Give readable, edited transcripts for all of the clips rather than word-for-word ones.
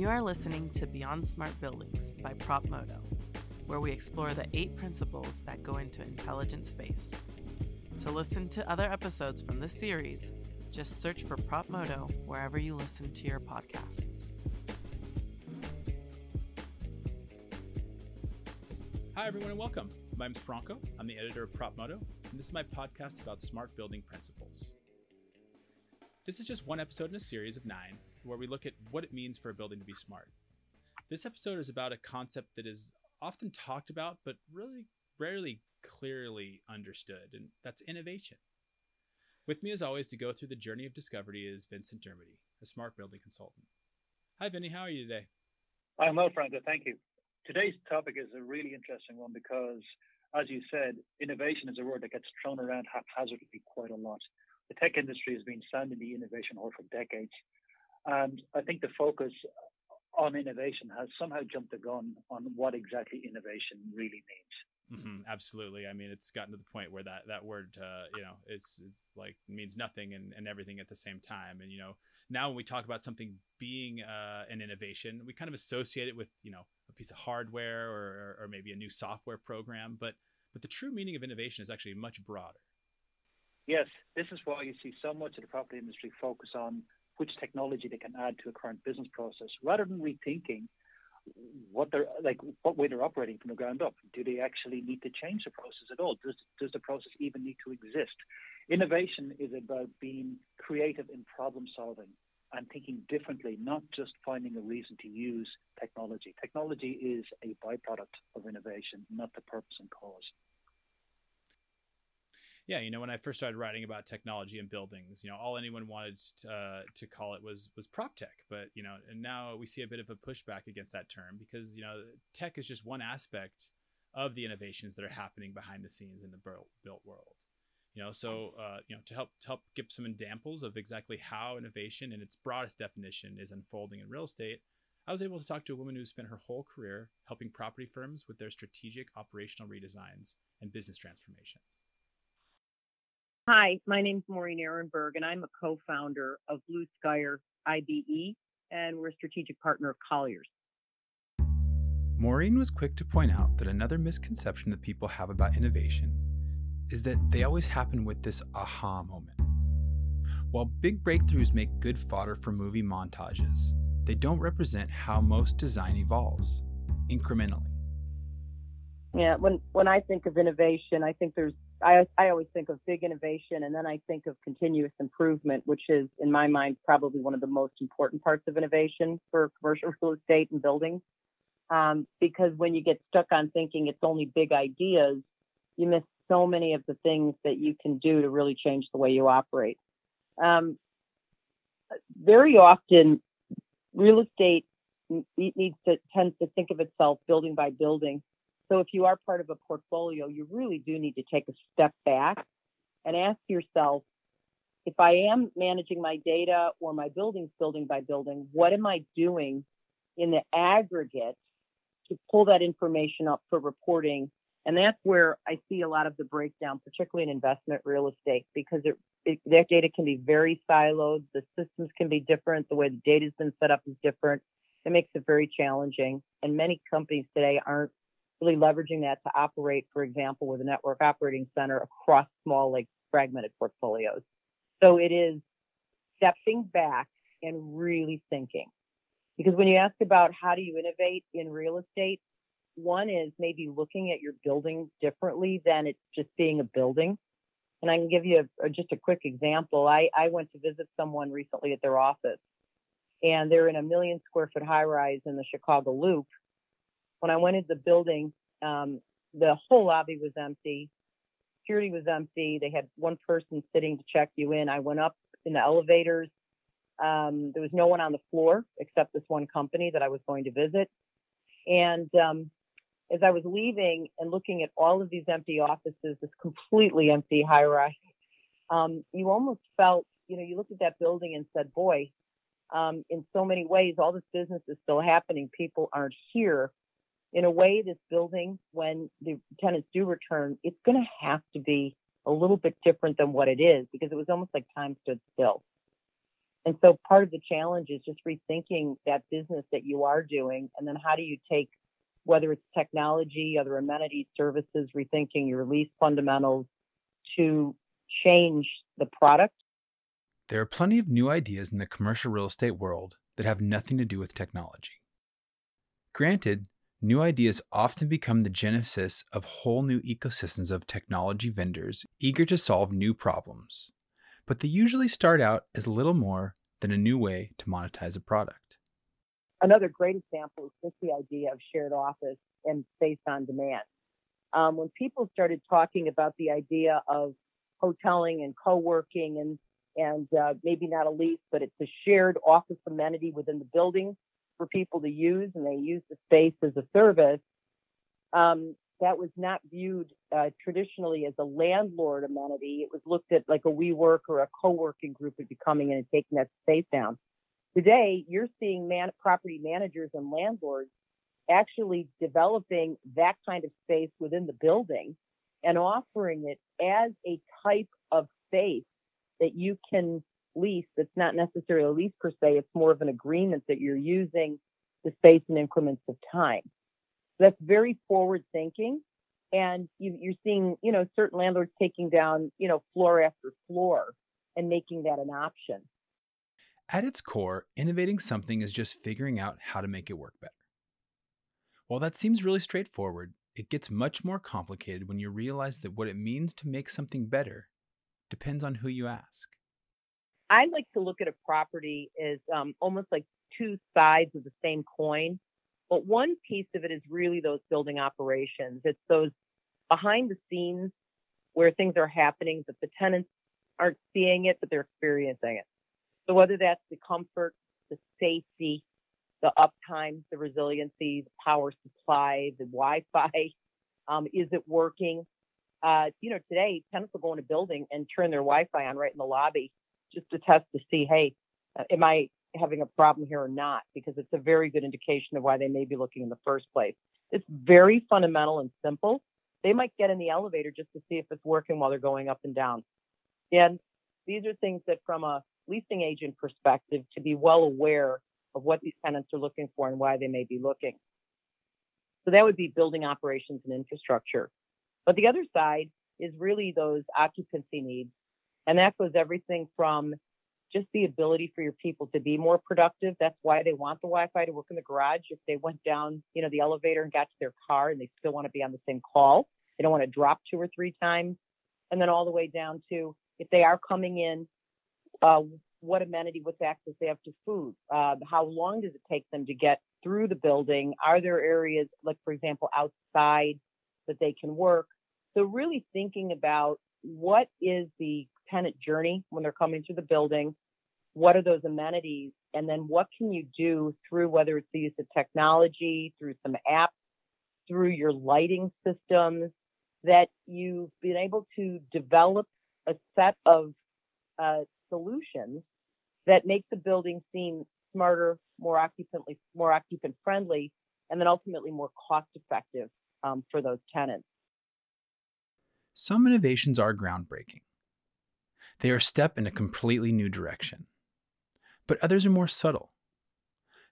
You are listening to Beyond Smart Buildings by Propmodo, where we explore the 8 principles that go into intelligent space. To listen to other episodes from this series, just search for Propmodo wherever you listen to your podcasts. Hi, everyone, and welcome. My name's Franco. I'm the editor of Propmodo, and this is my podcast about smart building principles. This is just one episode in a series of 9, where we look at what it means for a building to be smart. This episode is about a concept that is often talked about, but really rarely clearly understood, and that's innovation. With me, as always, to go through the journey of discovery is Vincent Dermody, a smart building consultant. Hi, Vinny. How are you today? I'm well, Franco. Thank you. Today's topic is a really interesting one because, as you said, innovation is a word that gets thrown around haphazardly quite a lot. The tech industry has been sounding the innovation horn for decades. And I think the focus on innovation has somehow jumped the gun on what exactly innovation really means. Mm-hmm, absolutely. I mean, it's gotten to the point where that word, it's like means nothing and everything at the same time. And, you know, now when we talk about something being an innovation, we kind of associate it with, you know, a piece of hardware or maybe a new software program. But the true meaning of innovation is actually much broader. Yes, this is why you see so much of the property industry focus on which technology they can add to a current business process, rather than rethinking what way they're operating from the ground up. Do they actually need to change the process at all? Does the process even need to exist? Innovation is about being creative in problem solving and thinking differently, not just finding a reason to use technology. Technology is a byproduct of innovation, not the purpose and cause. Yeah, you know, when I first started writing about technology and buildings, you know, all anyone wanted to call it was prop tech. But, you know, and now we see a bit of a pushback against that term because, you know, tech is just one aspect of the innovations that are happening behind the scenes in the built world. You know, so, you know, to help give some examples of exactly how innovation in its broadest definition is unfolding in real estate, I was able to talk to a woman who spent her whole career helping property firms with their strategic operational redesigns and business transformations. Hi, my name's Maureen Ehrenberg, and I'm a co-founder of Blue Skyer IBE, and we're a strategic partner of Collier's. Maureen was quick to point out that another misconception that people have about innovation is that they always happen with this aha moment. While big breakthroughs make good fodder for movie montages, they don't represent how most design evolves, incrementally. Yeah, when I think of innovation, I think I always think of big innovation, and then I think of continuous improvement, which is, in my mind, probably one of the most important parts of innovation for commercial real estate and buildings. Because when you get stuck on thinking it's only big ideas, you miss so many of the things that you can do to really change the way you operate. Very often, real estate tends to think of itself building by building. So if you are part of a portfolio, you really do need to take a step back and ask yourself, if I am managing my data or my buildings building by building, what am I doing in the aggregate to pull that information up for reporting? And that's where I see a lot of the breakdown, particularly in investment real estate, because that data can be very siloed. The systems can be different. The way the data's been set up is different. It makes it very challenging. And many companies today aren't really leveraging that to operate, for example, with a network operating center across small, like fragmented portfolios. So it is stepping back and really thinking. Because when you ask about how do you innovate in real estate, one is maybe looking at your building differently than it's just being a building. And I can give you just a quick example. I went to visit someone recently at their office, and they're in a 1,000,000 square foot high rise in the Chicago Loop. When I went into the building, the whole lobby was empty. Security was empty. They had one person sitting to check you in. I went up in the elevators. There was no one on the floor except this one company that I was going to visit. And as I was leaving and looking at all of these empty offices, this completely empty high rise, you almost felt, you know, you looked at that building and said, boy, in so many ways, all this business is still happening. People aren't here. In a way, this building, when the tenants do return, it's going to have to be a little bit different than what it is, because it was almost like time stood still. And so part of the challenge is just rethinking that business that you are doing. And then how do you take, whether it's technology, other amenities, services, rethinking your lease fundamentals to change the product? There are plenty of new ideas in the commercial real estate world that have nothing to do with technology. Granted, new ideas often become the genesis of whole new ecosystems of technology vendors eager to solve new problems, but they usually start out as little more than a new way to monetize a product. Another great example is just the idea of shared office and space on demand. When people started talking about the idea of hoteling and co-working and maybe not a lease, but it's a shared office amenity within the building for people to use, and they use the space as a service, that was not viewed traditionally as a landlord amenity. It was looked at like a WeWork or a co-working group would be coming in and taking that space down. Today, you're seeing property managers and landlords actually developing that kind of space within the building and offering it as a type of space that you can lease. That's not necessarily a lease per se. It's more of an agreement that you're using the space in increments of time. So that's very forward thinking. And you're seeing, certain landlords taking down, floor after floor and making that an option. At its core, innovating something is just figuring out how to make it work better. While that seems really straightforward, it gets much more complicated when you realize that what it means to make something better depends on who you ask. I like to look at a property as almost like two sides of the same coin, but one piece of it is really those building operations. It's those behind the scenes where things are happening, but the tenants aren't seeing it, but they're experiencing it. So whether that's the comfort, the safety, the uptime, the resiliency, the power supply, the Wi-Fi, is it working? Today, tenants will go in a building and turn their Wi-Fi on right in the lobby just to test to see, hey, am I having a problem here or not? Because it's a very good indication of why they may be looking in the first place. It's very fundamental and simple. They might get in the elevator just to see if it's working while they're going up and down. And these are things that from a leasing agent perspective, to be well aware of what these tenants are looking for and why they may be looking. So that would be building operations and infrastructure. But the other side is really those occupancy needs. And that goes everything from just the ability for your people to be more productive. That's why they want the Wi-Fi to work in the garage. If they went down, the elevator and got to their car and they still want to be on the same call, they don't want to drop two or three times. And then all the way down to if they are coming in, what amenity, what's access they have to food, how long does it take them to get through the building? Are there areas, like, for example, outside that they can work? So really thinking about what is the tenant journey when they're coming through the building, what are those amenities, and then what can you do through, whether it's the use of technology, through some apps, through your lighting systems, that you've been able to develop a set of solutions that make the building seem smarter, more occupant friendly, and then ultimately more cost effective for those tenants. Some innovations are groundbreaking. They are a step in a completely new direction, but others are more subtle.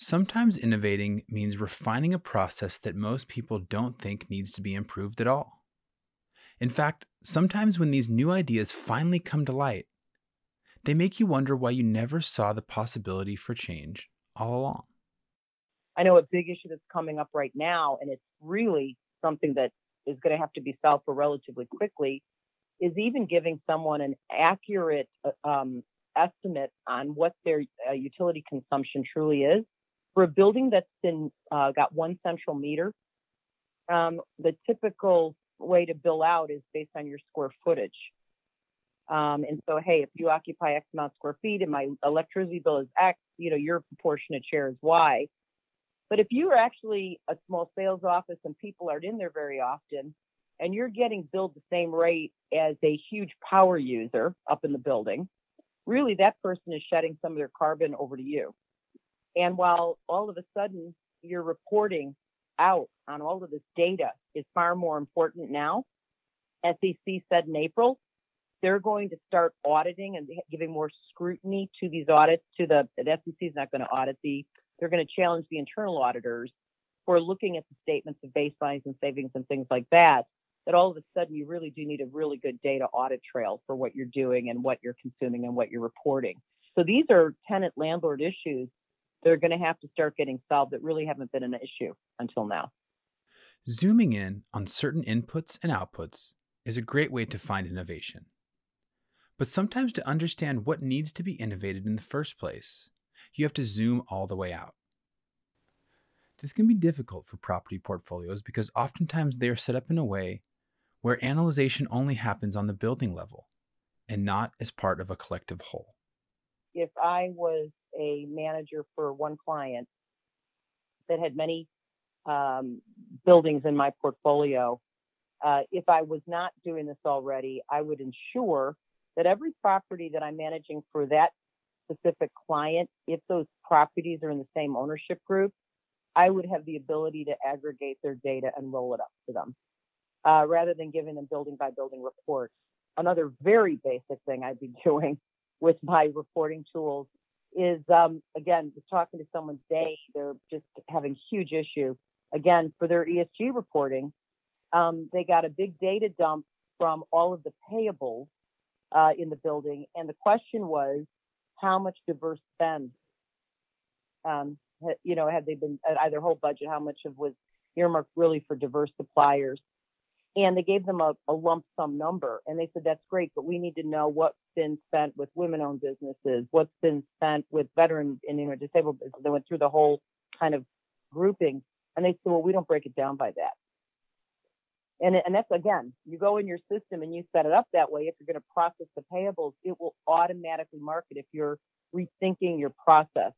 Sometimes innovating means refining a process that most people don't think needs to be improved at all. In fact, sometimes when these new ideas finally come to light, they make you wonder why you never saw the possibility for change all along. I know a big issue that's coming up right now, and it's really something that is going to have to be solved for relatively quickly, is even giving someone an accurate estimate on what their utility consumption truly is. For a building that's got one central meter, the typical way to bill out is based on your square footage. And so, hey, if you occupy X amount of square feet and my electricity bill is X, your proportionate share is Y. But if you are actually a small sales office and people aren't in there very often, and you're getting billed the same rate as a huge power user up in the building, really that person is shedding some of their carbon over to you. And while all of a sudden you're reporting out on all of this data is far more important now, SEC said in April, they're going to start auditing and giving more scrutiny to these audits. To the SEC is not going to audit they're going to challenge the internal auditors for looking at the statements of baselines and savings and things like that, that all of a sudden you really do need a really good data audit trail for what you're doing and what you're consuming and what you're reporting. So these are tenant landlord issues that are going to have to start getting solved that really haven't been an issue until now. Zooming in on certain inputs and outputs is a great way to find innovation. But sometimes to understand what needs to be innovated in the first place, you have to zoom all the way out. This can be difficult for property portfolios because oftentimes they are set up in a way where analyzation only happens on the building level and not as part of a collective whole. If I was a manager for one client that had many buildings in my portfolio, if I was not doing this already, I would ensure that every property that I'm managing for that specific client, if those properties are in the same ownership group, I would have the ability to aggregate their data and roll it up to them rather than giving them building by building reports. Another very basic thing I'd be doing with my reporting tools is, again, just talking to someone today, they're just having huge issue. Again, for their ESG reporting, they got a big data dump from all of the payables in the building. And the question was, how much diverse spend? Had they been at their whole budget, how much of was earmarked really for diverse suppliers? And they gave them a lump sum number. And they said, that's great, but we need to know what's been spent with women-owned businesses, what's been spent with veteran and disabled businesses. They went through the whole kind of grouping. And they said, well, we don't break it down by that. And that's, again, you go in your system and you set it up that way. If you're going to process the payables, it will automatically mark it if you're rethinking your process.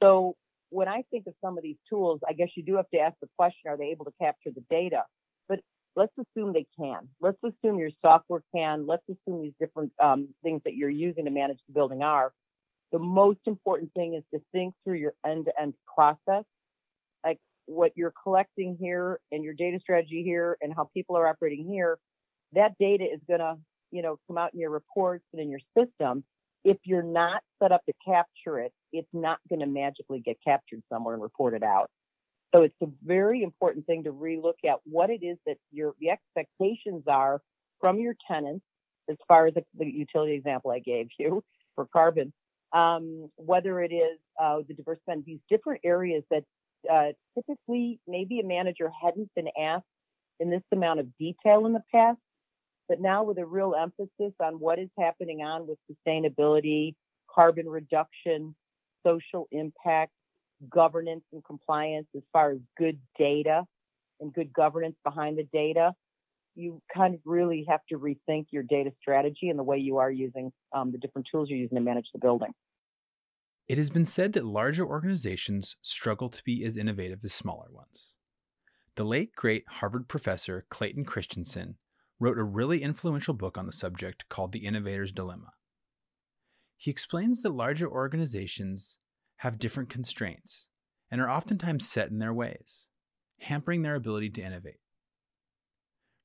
So when I think of some of these tools, I guess you do have to ask the question, are they able to capture the data? But let's assume they can. Let's assume your software can. Let's assume these different things that you're using to manage the building are. The most important thing is to think through your end-to-end process, like what you're collecting here and your data strategy here and how people are operating here. That data is going to, come out in your reports and in your system. If you're not set up to capture it, it's not going to magically get captured somewhere and reported out. So it's a very important thing to relook at what it is that the expectations are from your tenants, as far as the utility example I gave you for carbon, whether it is the diverse spend, these different areas that typically maybe a manager hadn't been asked in this amount of detail in the past. But now with a real emphasis on what is happening on with sustainability, carbon reduction, social impact, governance and compliance as far as good data and good governance behind the data, you kind of really have to rethink your data strategy and the way you are using the different tools you're using to manage the building. It has been said that larger organizations struggle to be as innovative as smaller ones. The late, great Harvard professor Clayton Christensen wrote a really influential book on the subject called The Innovator's Dilemma. He explains that larger organizations have different constraints and are oftentimes set in their ways, hampering their ability to innovate.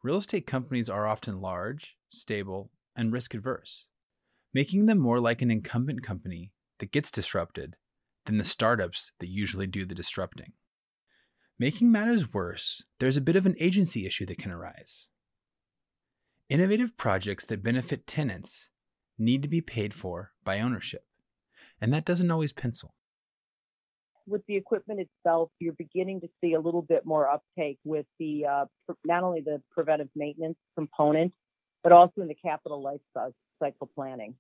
Real estate companies are often large, stable, and risk-averse, making them more like an incumbent company that gets disrupted than the startups that usually do the disrupting. Making matters worse, there's a bit of an agency issue that can arise. Innovative projects that benefit tenants need to be paid for by ownership, and that doesn't always pencil. With the equipment itself, you're beginning to see a little bit more uptake with the not only the preventive maintenance component, but also in the capital life cycle planning.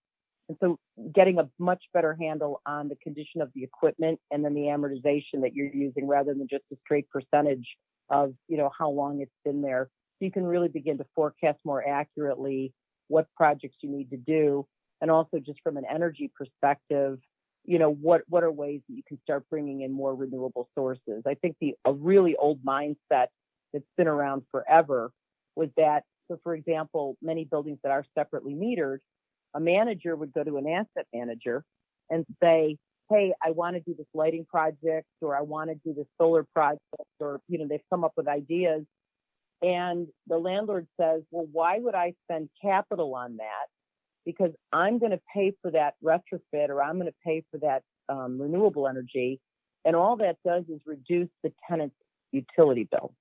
And so getting a much better handle on the condition of the equipment and then the amortization that you're using rather than just a straight percentage of how long it's been there. So you can really begin to forecast more accurately what projects you need to do. And also just from an energy perspective, what are ways that you can start bringing in more renewable sources? I think a really old mindset that's been around forever was that, so for example, many buildings that are separately metered, a manager would go to an asset manager and say, hey, I want to do this lighting project, or I want to do this solar project, or, they've come up with ideas. And the landlord says, well, why would I spend capital on that because I'm going to pay for that retrofit, or I'm going to pay for that renewable energy. And all that does is reduce the tenant's utility bill.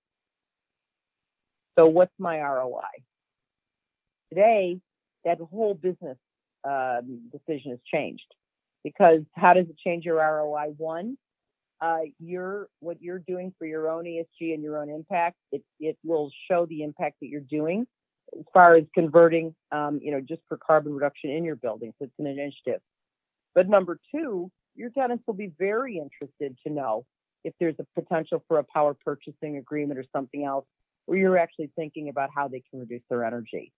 So what's my ROI? Today, that whole business decision has changed, because how does it change your ROI? One, what you're doing for your own ESG and your own impact, it will show the impact that you're doing as far as converting, just for carbon reduction in your building. So it's an initiative. But number two, your tenants will be very interested to know if there's a potential for a power purchasing agreement or something else where you're actually thinking about how they can reduce their energy.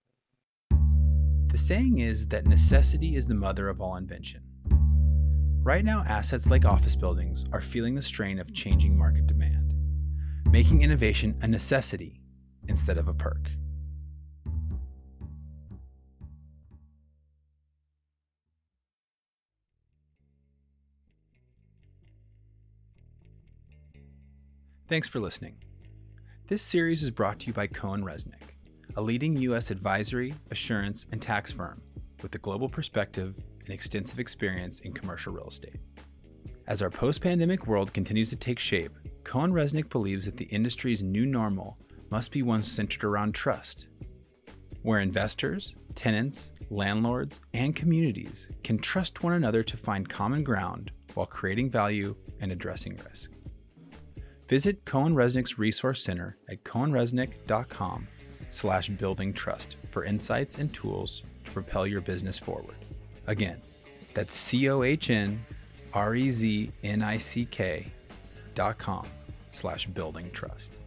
The saying is that necessity is the mother of all invention. Right now, assets like office buildings are feeling the strain of changing market demand, making innovation a necessity instead of a perk. Thanks for listening. This series is brought to you by CohnReznick, a leading U.S. advisory, assurance, and tax firm with a global perspective and extensive experience in commercial real estate. As our post-pandemic world continues to take shape, CohnReznick believes that the industry's new normal must be one centered around trust, where investors, tenants, landlords, and communities can trust one another to find common ground while creating value and addressing risk. Visit CohnReznick's Resource Center at CohnReznick.com/buildingtrust for insights and tools to propel your business forward. Again, that's CohnReznick.com/buildingtrust.